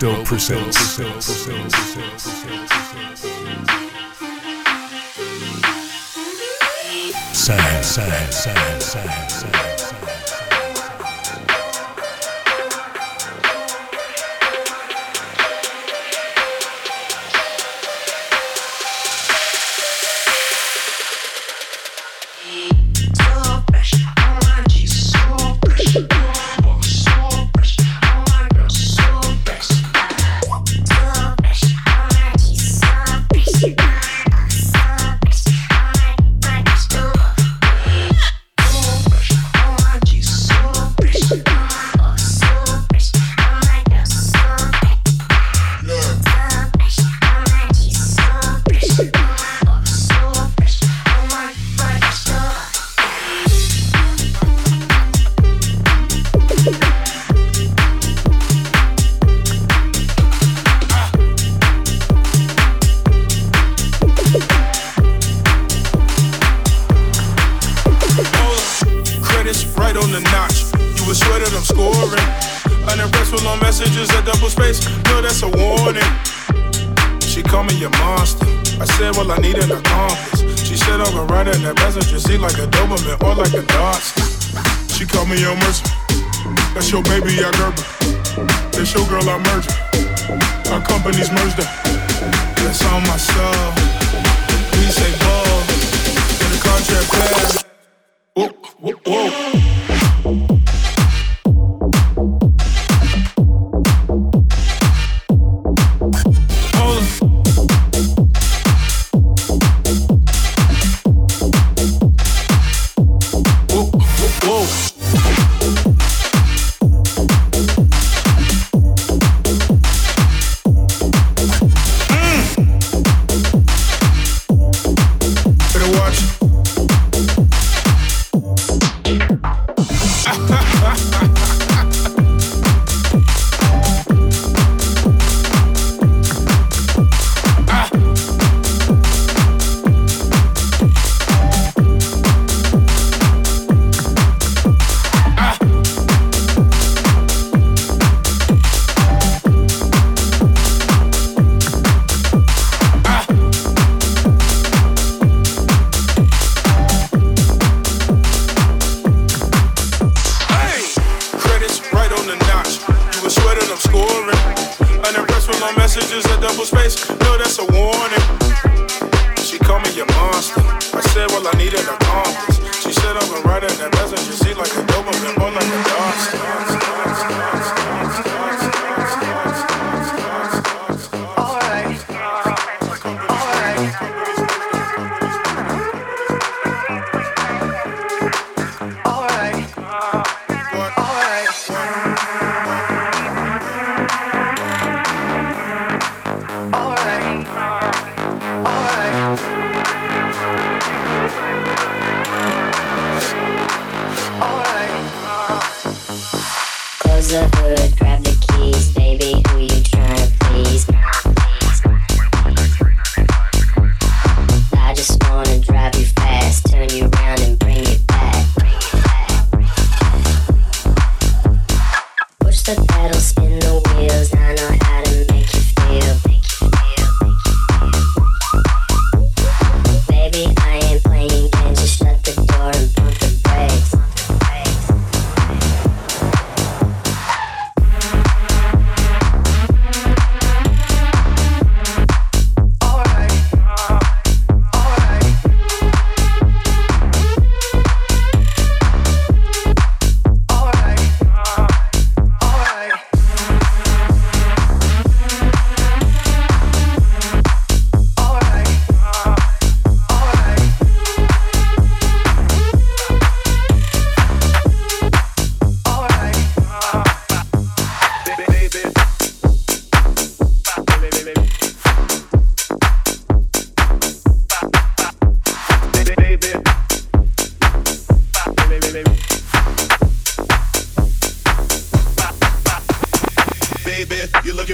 Dope presents. Sam.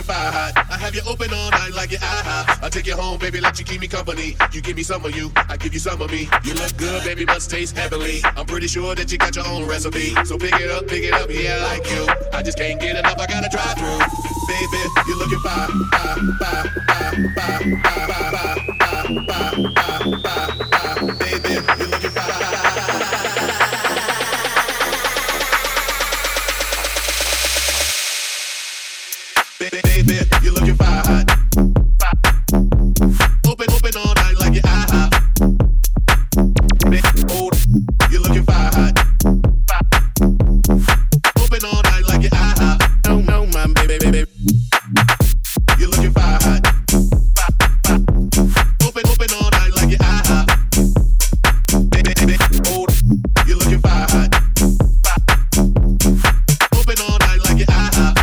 fire hot. I have you open all night like your eye hot. I'll take you home, baby, let you keep me company. You give me some of you, I give you some of me. You look good, baby, must taste heavenly. I'm pretty sure that you got your own recipe. So pick it up, yeah, like you. I just can't get enough, I gotta drive through. Baby, you're looking fire, fire, fire, fire, fire, fire, fire, fire, fire, fire, fire, baby, you're looking fire. Baby, you're looking fire hot. Open all night like your eye hot. Oh, you're looking fire hot. Open all night like your eye hot. No, no, my baby. You're looking fire hot. Open all night like your eye hot. Baby, oh, you're looking fire hot. Open all night like your eye hot.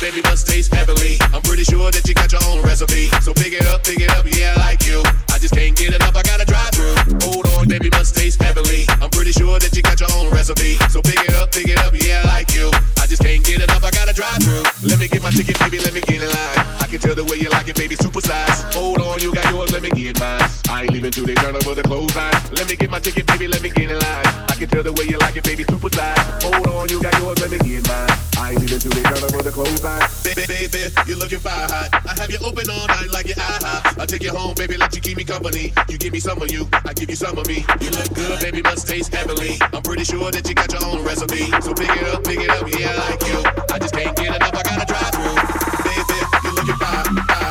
Baby must taste heavenly. I'm pretty sure that you got your own recipe. So pick it up, yeah, like you. I just can't get enough, I gotta drive through. Hold on, baby must taste heavenly. I'm pretty sure that you got your own recipe. So pick it up, yeah, like you. I just can't get enough, I gotta drive through. Let me get my ticket, baby, let me get in line. I can tell the way you like it, baby, super size. Hold on, you got yours, let me get mine. I ain't leaving till they turn over the clothesline. Let me get my ticket, baby, let me get in line. I can tell the way you like it, baby, super size. Hold on, you got yours, let me get mine. I ain't leaving till they turn over the clothesline. Baby, you're looking fire hot. I have you open all night like your eye hot. I'll take you home, baby, let you keep me company. You give me some of you, I give you some of me. You look good, baby, must taste heavenly. I'm pretty sure that you got your own recipe. So pick it up, yeah, like you. I just can't get enough, I gotta drive through. Baby, you're looking fire, fire,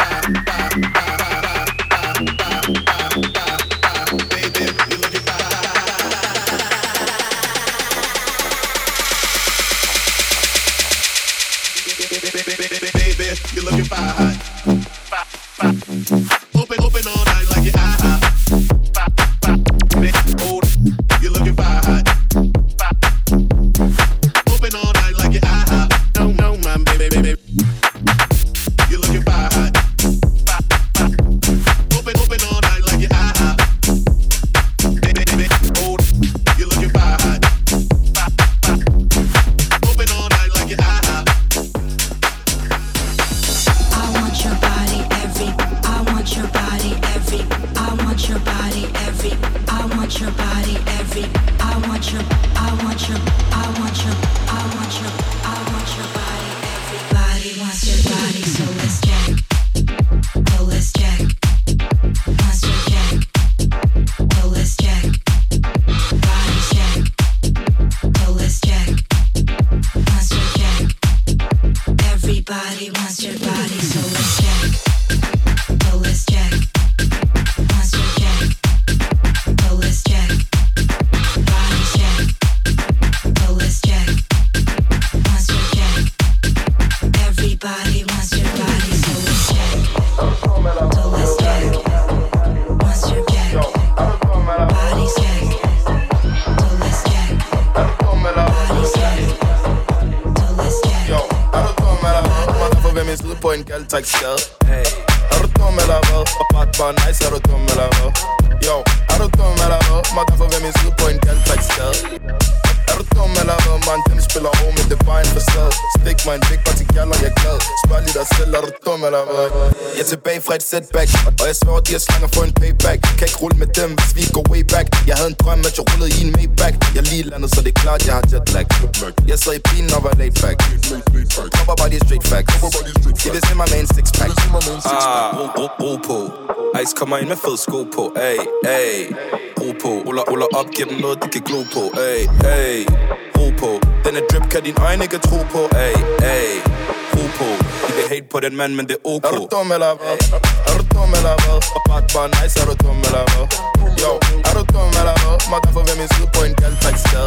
fire, fire, fire, fire. Baby, you're looking fire hot. Open all night like your eye hot. You're looking fire hot. Open all night like your eye hot. No, no, my baby. You're looking fire hot. Open all night like your eye hot. Baby, you're looking fire hot. Open all night like your eye hot. I want your body, everybody wants your body, so let's jack. Oh, let's jack. Wants your jack. Oh, let's jack. Body jack. Oh, let's jack. Wants your jack. Everybody wants your body, so let's jack. Oh, let's jack. Wants your jack. Oh, let's jack. Everybody wants your body, so let's jack. So let's jack. Wants your jack. Body jack. So let's jack. Body jack. So let's jack. Yo, I don't know matter what the fuck I'm missing point girl tax girl. Hey, I don't know matter what bad nice I don't know matter. Yo, I don't know matter what the fuck I'm missing point girl tax girl. Don't man, I'm a man, tennis pillar home in the pine for sale. Stick mine, big party girl on your girl. Spal je dat stil, laat het tommel hebben. Je zit bij vrij, sit back. Oh, je zwart, die is langer voor een payback. Kijk, rol met hem, dus wie go way back. Je hebt een tram met je rollen hier mee back. Je Lielander, zo die klaar, je had jetlag. Je zal je pien, nou wat laid back. Cover body straight facts. Dit is in mijn main six pack. Ropo, ijs kan mij met veel scopo. Ey, Ropo, ola up, geef hem nooit dikke glopo. Ey. Ropo, denne drip kan din egnige tro på. Ey, Ropo, de vil hate på den mand, men det ok. Er du dum eller hvad? Er du dum eller hvad? Og bare bare nice, er du dum eller hvad? Yo, er du dum eller hvad? Man, derfor vil min side på en galtræk sted.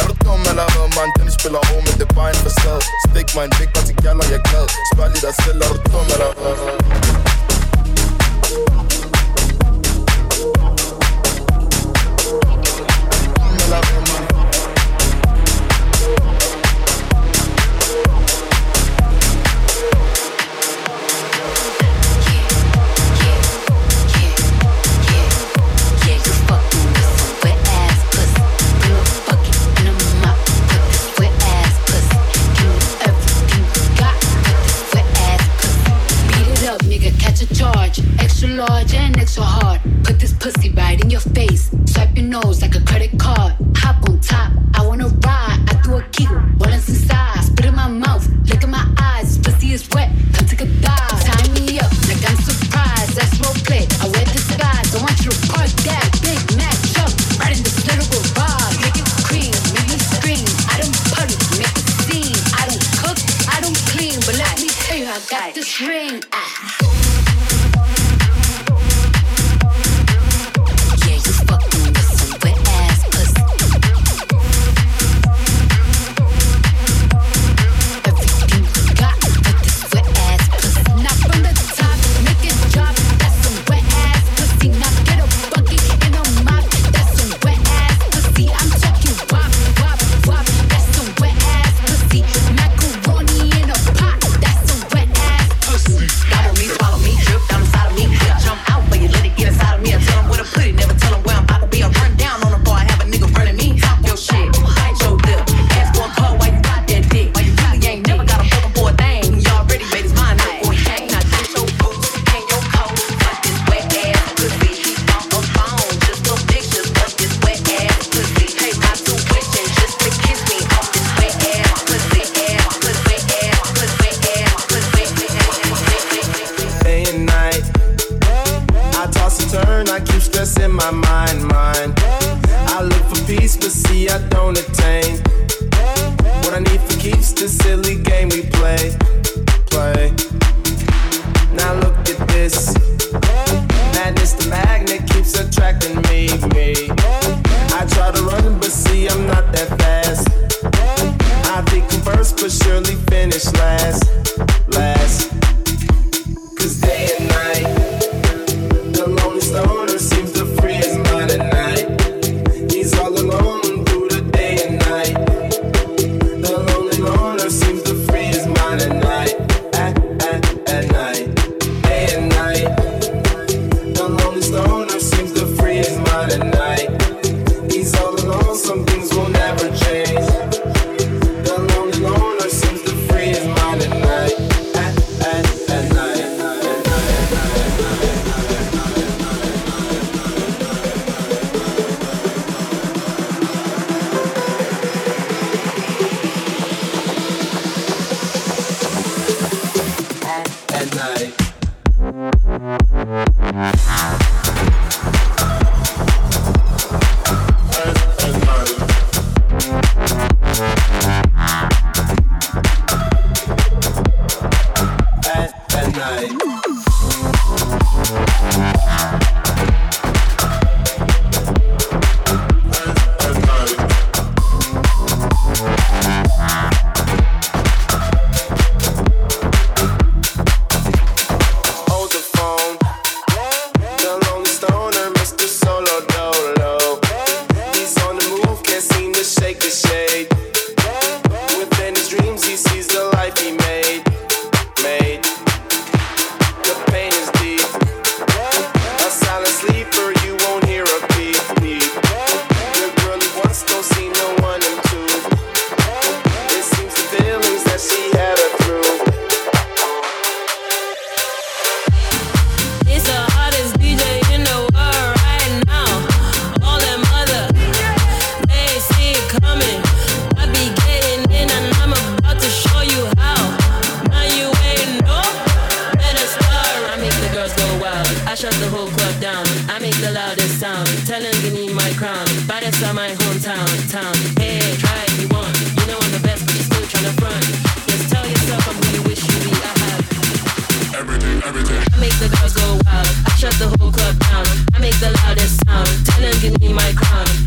Er du dum eller hvad? Man, den spiller home med det bare en forsted. Stik mig en big party gal, og jeg glad. Spar lige dig selv, er du dum eller hvad? charge, extra large and extra hard. Put this pussy right in your face. Swipe your nose like a credit card. Hop on top, I wanna ride. I threw a kegel, rollin' inside. Spit in my mouth, look in my eyes. Pussy is wet, come take a dive. Tie me up, like I'm surprised. That's role play, I wear disguise. I want you to park that Big Mac truck right in this little garage. Make it cream, make me scream. I don't party, make it scene. I don't cook, I don't clean, but let me tell you, I got this ring.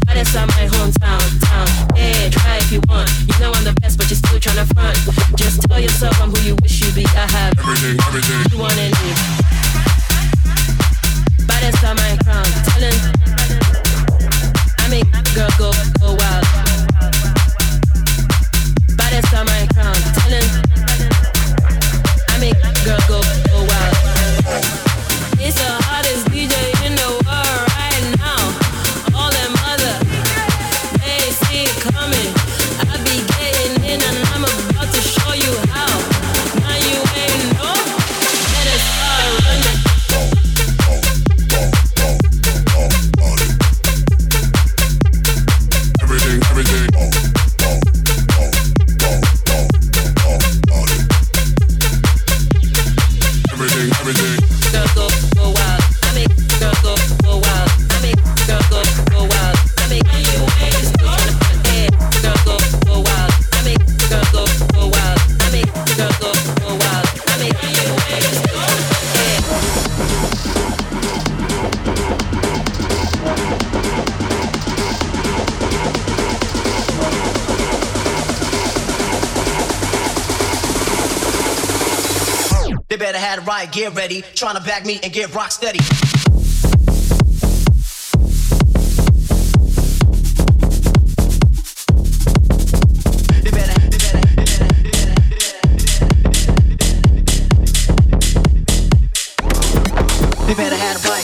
Let us Right, get ready, tryna back me and get rock steady. They better have a bike.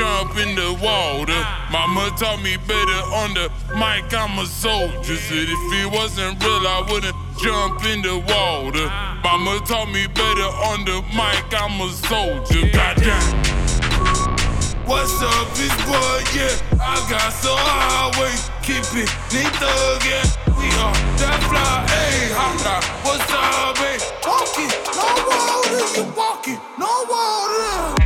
jump in the water. Mama taught me better on the mic, I'm a soldier. Said if it wasn't real, I wouldn't jump in the water. Mama taught me better on the mic, I'm a soldier. Goddamn. What's up, bitch boy, yeah, I got so high, way, keep it, need thug, yeah. We are that fly, ayy, holla, what's up, ayy? Walking, no water, you walking, no water.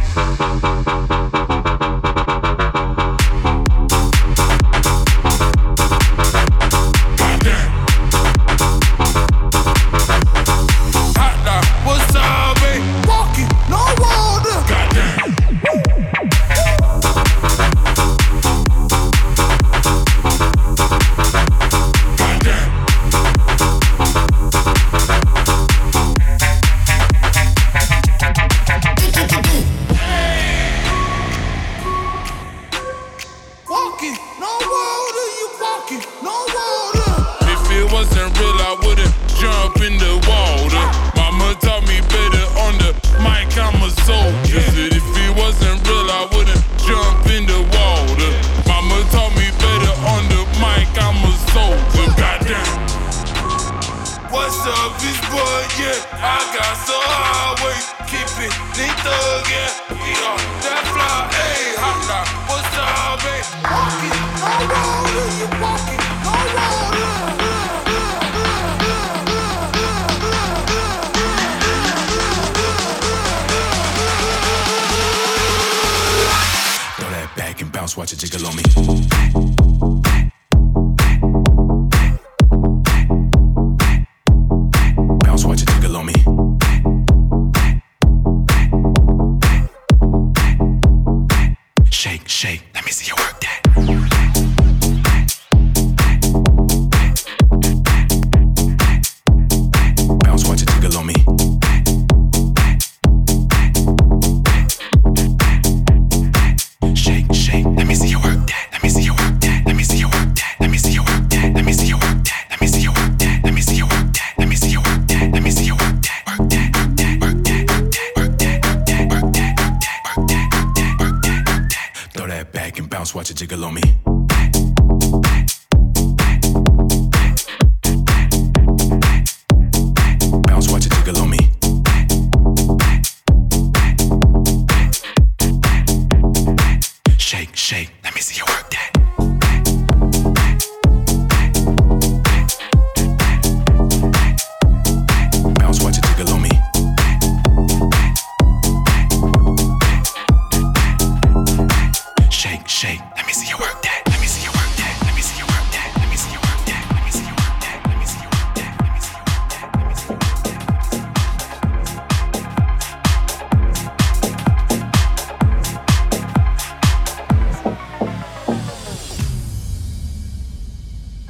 Watch it jiggle on me. Bounce, watch it jiggle on me. Shake, shake, let me see you work that.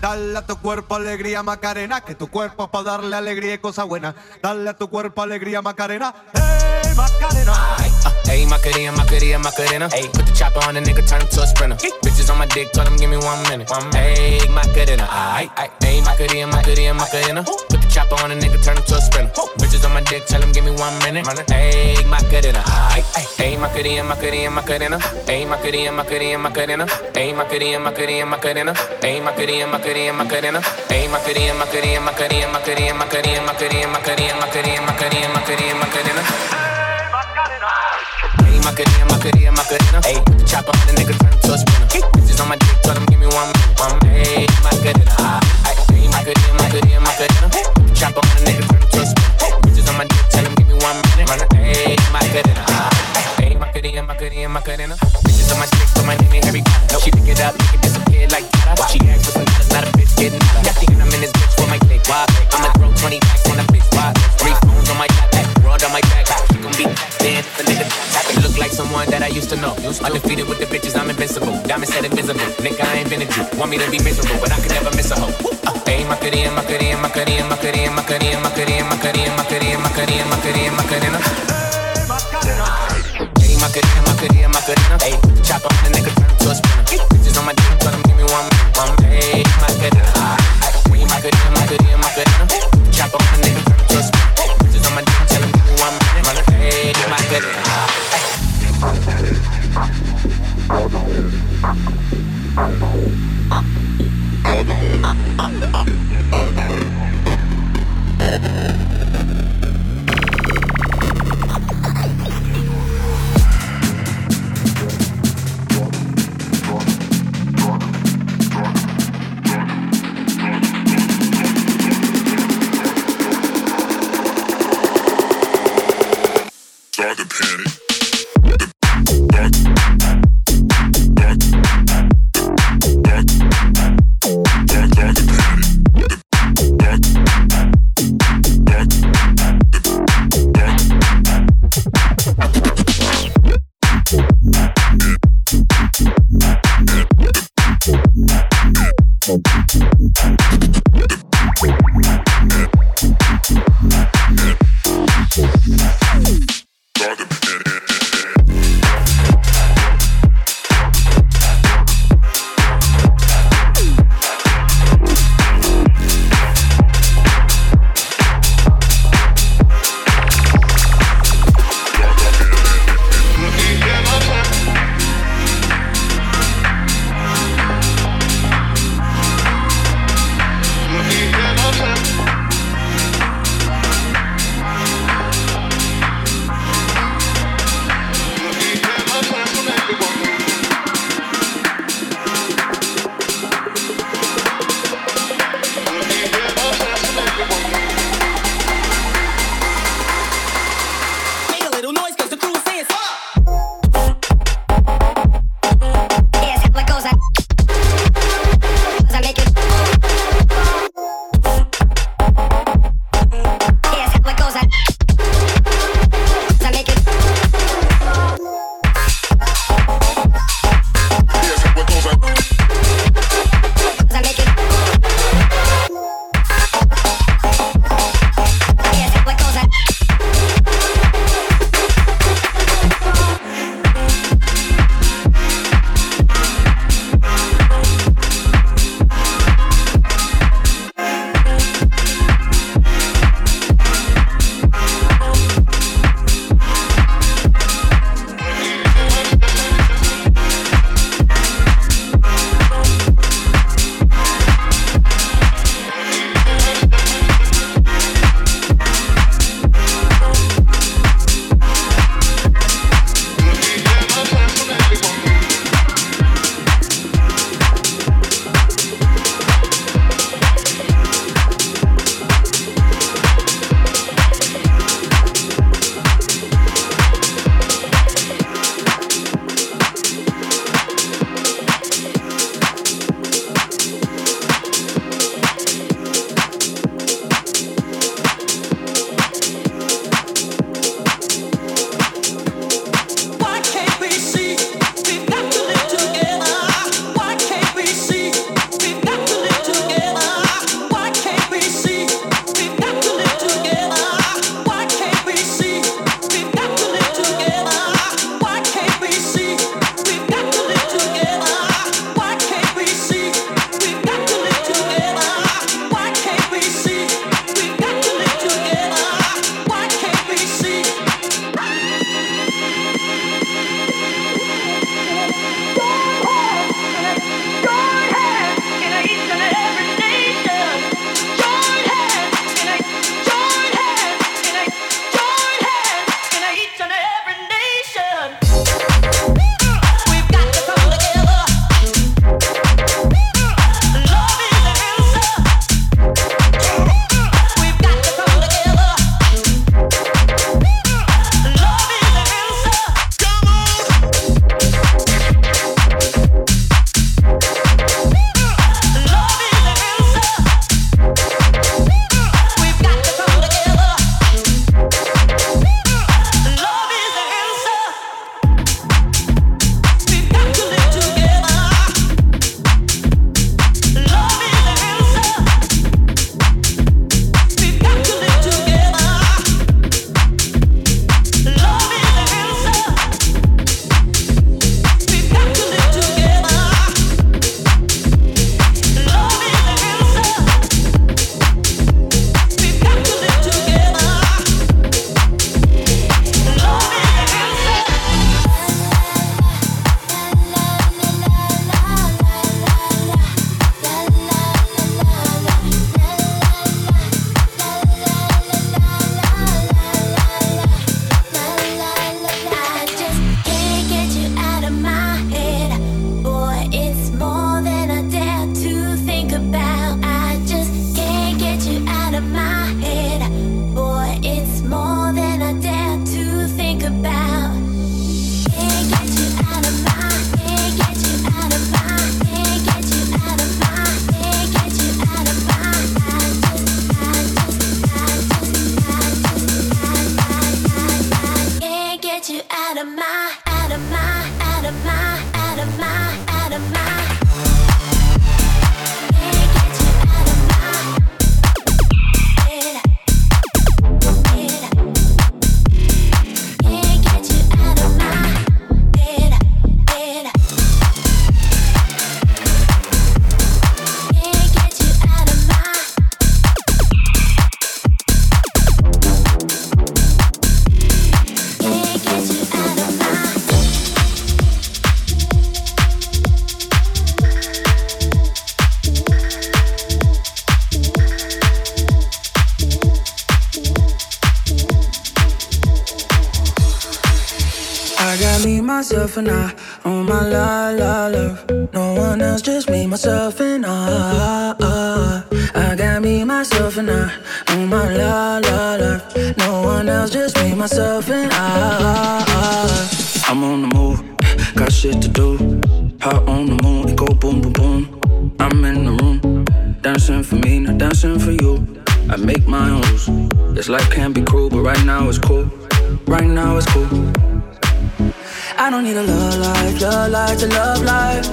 Dale a tu cuerpo alegría, Macarena, que tu cuerpo es pa' darle alegría y cosa buena. Dale a tu cuerpo alegría, Macarena. Hey, Macarena. Hey, Macarena, Macarena, Macarena. Hey, put the chopper on the nigga, turn him to a sprinter. Hey. Bitches on my dick, tell him give me 1 minute. Hey, Macarena. Hey, Macarena, Macarena, Macarena. Put the chopper on the nigga, turn him to a sprinter. Oh. Bitches on my dick, tell him give me 1 minute. Hey, Macarena. Hey, Macarena, Macarena, Macarena. Hey, Macarena, Macarena, Macarena. Hey, Macarena, Macarena, Macarena. Hey, Macarena, Macarena, Macarena. Hey, Macarena, Macarena, Macarena, Macarena, Macarena, Macarena, Macarena, Macarena, Macarena, Macarena, Macarena. Macarena, Macarena, Macarena. Hey, put the chopper on the nigga, turn to a spinner. Hey, bitches on my dick, tell them give me 1 minute. Hey, Macarena. Hey, Macarena, Macarena, Macarena. Hey, put the chopper on the nigga, turn to a spinner. Hey, bitches on my dick, tell them give me 1 minute. Hey, Macarena. Hey, Macarena, Macarena, Macarena. Bitches on my dick, so my name ain't Harry Potter. She pick it up, make it disappear like that. She acts with some niggas, not a bitch getting out. Y'all thinking I'm in this bitch for my click. Why? I'ma throw 20 packs on a bitch. Why? 3 phones on my back, world on my back. She gon' be dancing for niggas. Like someone that I used to know. Undefeated with the bitches, I'm invincible. Diamond said invisible. Nigga, I ain't been a Jew. Want me to be miserable, but I could never miss a hoe. Hey, Macarena, Macarena, Macarena, Macarena, Macarena, Macarena, Macarena, Macarena, Macarena, Macarena, Macarena. Hey, Macarena, Macarena, Macarena. Hey, chop up the nigga, turn to a spinner. Bitches on my dick, tell them give me 1 minute. Hey, Macarena. Hey, Macarena, Macarena, Macarena. Chop up the nigga, turn to a spinner. Bitches on my dick, tell them give me 1 minute. Hey, Macarena. I'm myself and I, oh my la la love. No one else, just me, myself and I. I got me, myself and I, oh my la la love. No one else, just me, myself and I. I'm on the move, got shit to do. Hot on the moon, it go boom boom boom. I'm in the room, dancing for me, not dancing for you. I make my own rules. This life can be cruel, but right now it's cool. Right now it's cool. I don't need a love life to love life.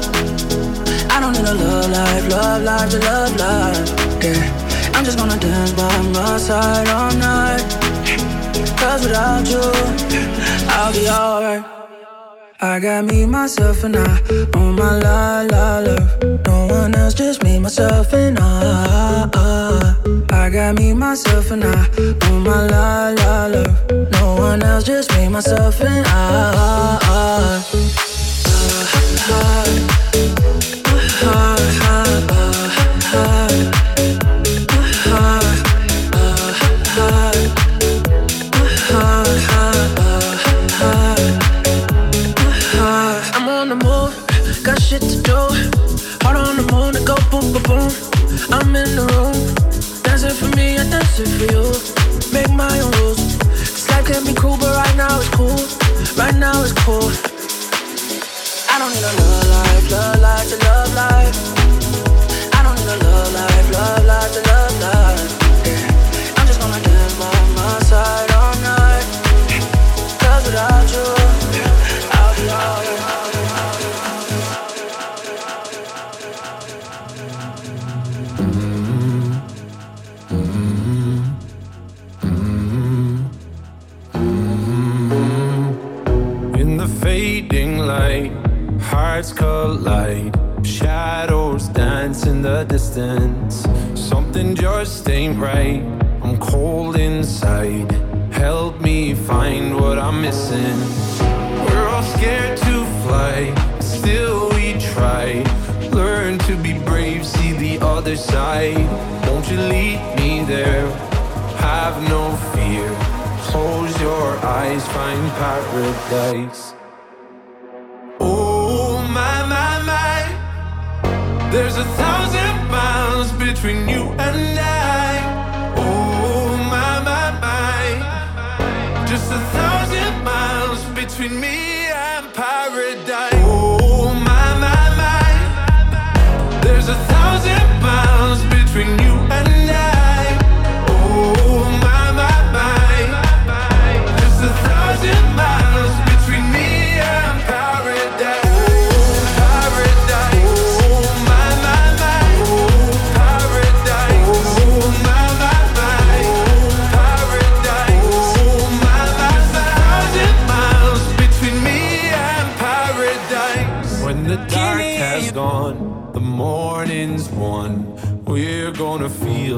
I don't need a love life to love life. Yeah, I'm just gonna dance by my side all night. 'Cause without you, I'll be alright. I got me, myself, and I on my la la love. No one else, just me, myself, and I. I got me, myself, and I on my la la love. No one else, just me, myself, and I. I'm in the room, dancing for me, I'm dancing for you. Make my own rules. This life can be cruel, but right now it's cool. Right now it's cool. I don't need a love life to love life. I don't need a love life to love life. Yeah. I'm just gonna dance by my side all night. 'Cause without you, I'll be alright. Fading light, hearts collide, shadows dance in the distance. Something just ain't right, I'm cold inside. Help me find what I'm missing. We're all scared to fly, still we try. Learn to be brave, see the other side. Won't you lead me there? Have no fear. Close your eyes, find paradise. There's 1,000 miles between you and I. Oh my, just 1,000 miles between me and paradise. Oh my, there's 1,000 miles between you and I. Oh my, just 1,000 miles between me and paradise. Gone, the morning's won. We're gonna feel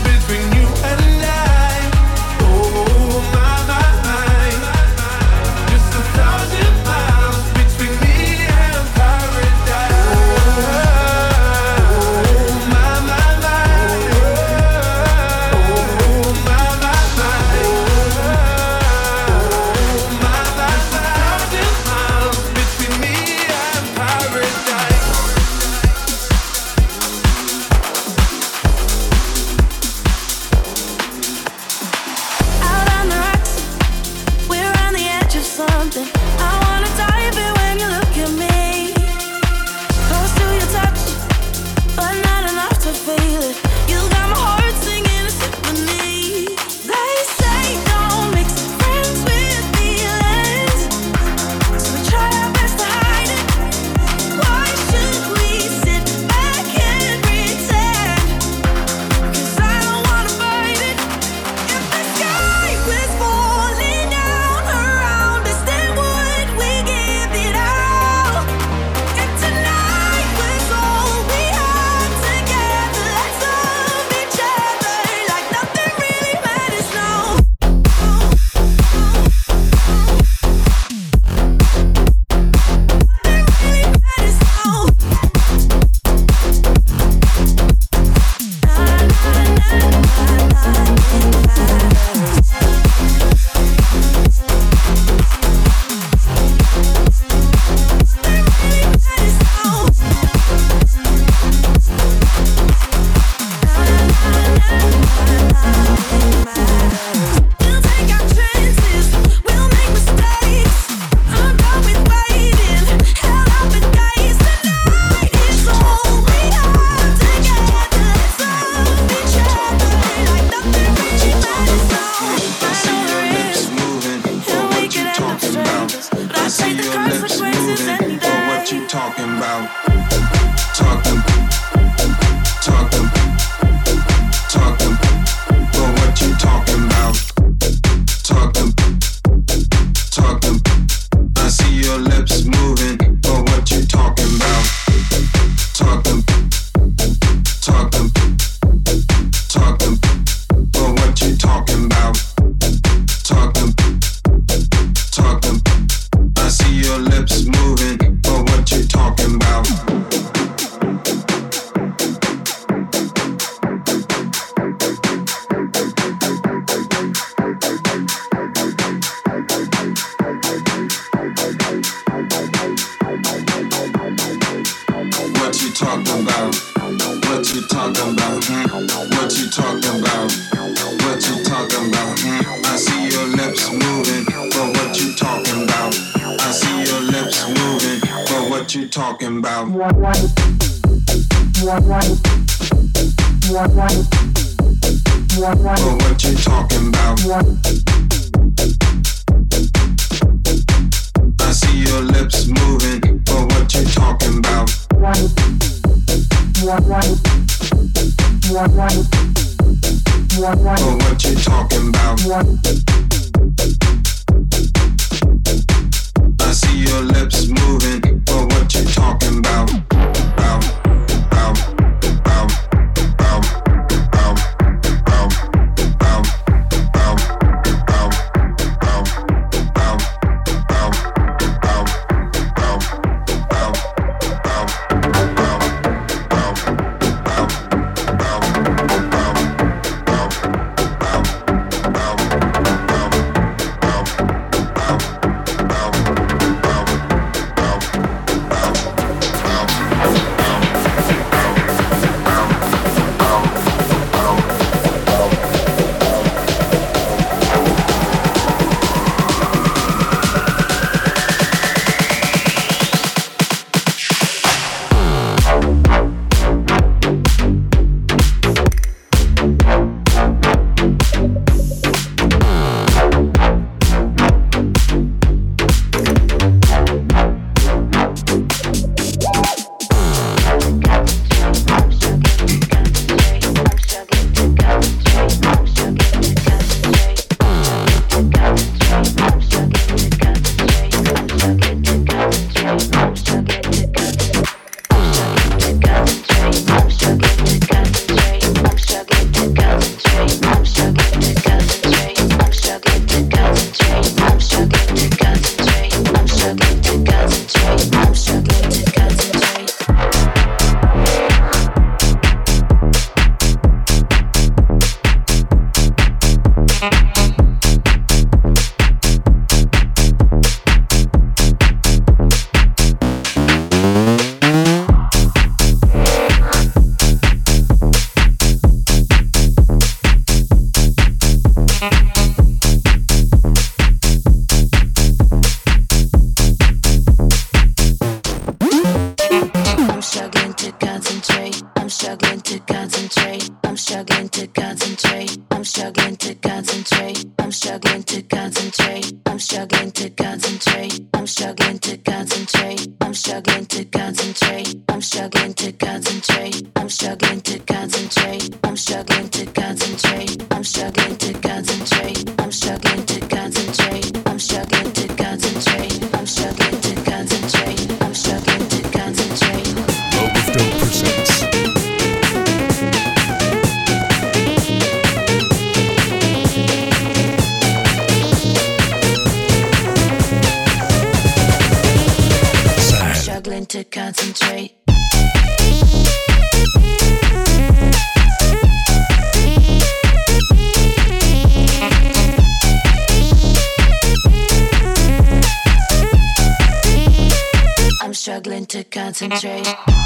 between you and I. Oh my. 1,000 miles between me and paradise. Oh my, oh my, 1,000 miles between me and paradise. you talking about? What you talking about? What you talking about? What you talking about? I see your lips moving, but what you talking about? I see your lips moving, but what you talking about? But what you talking about? I see your lips moving, but what you talking about? But what you talking about? I see your lips moving, but what you talking about? Struggling to concentrate.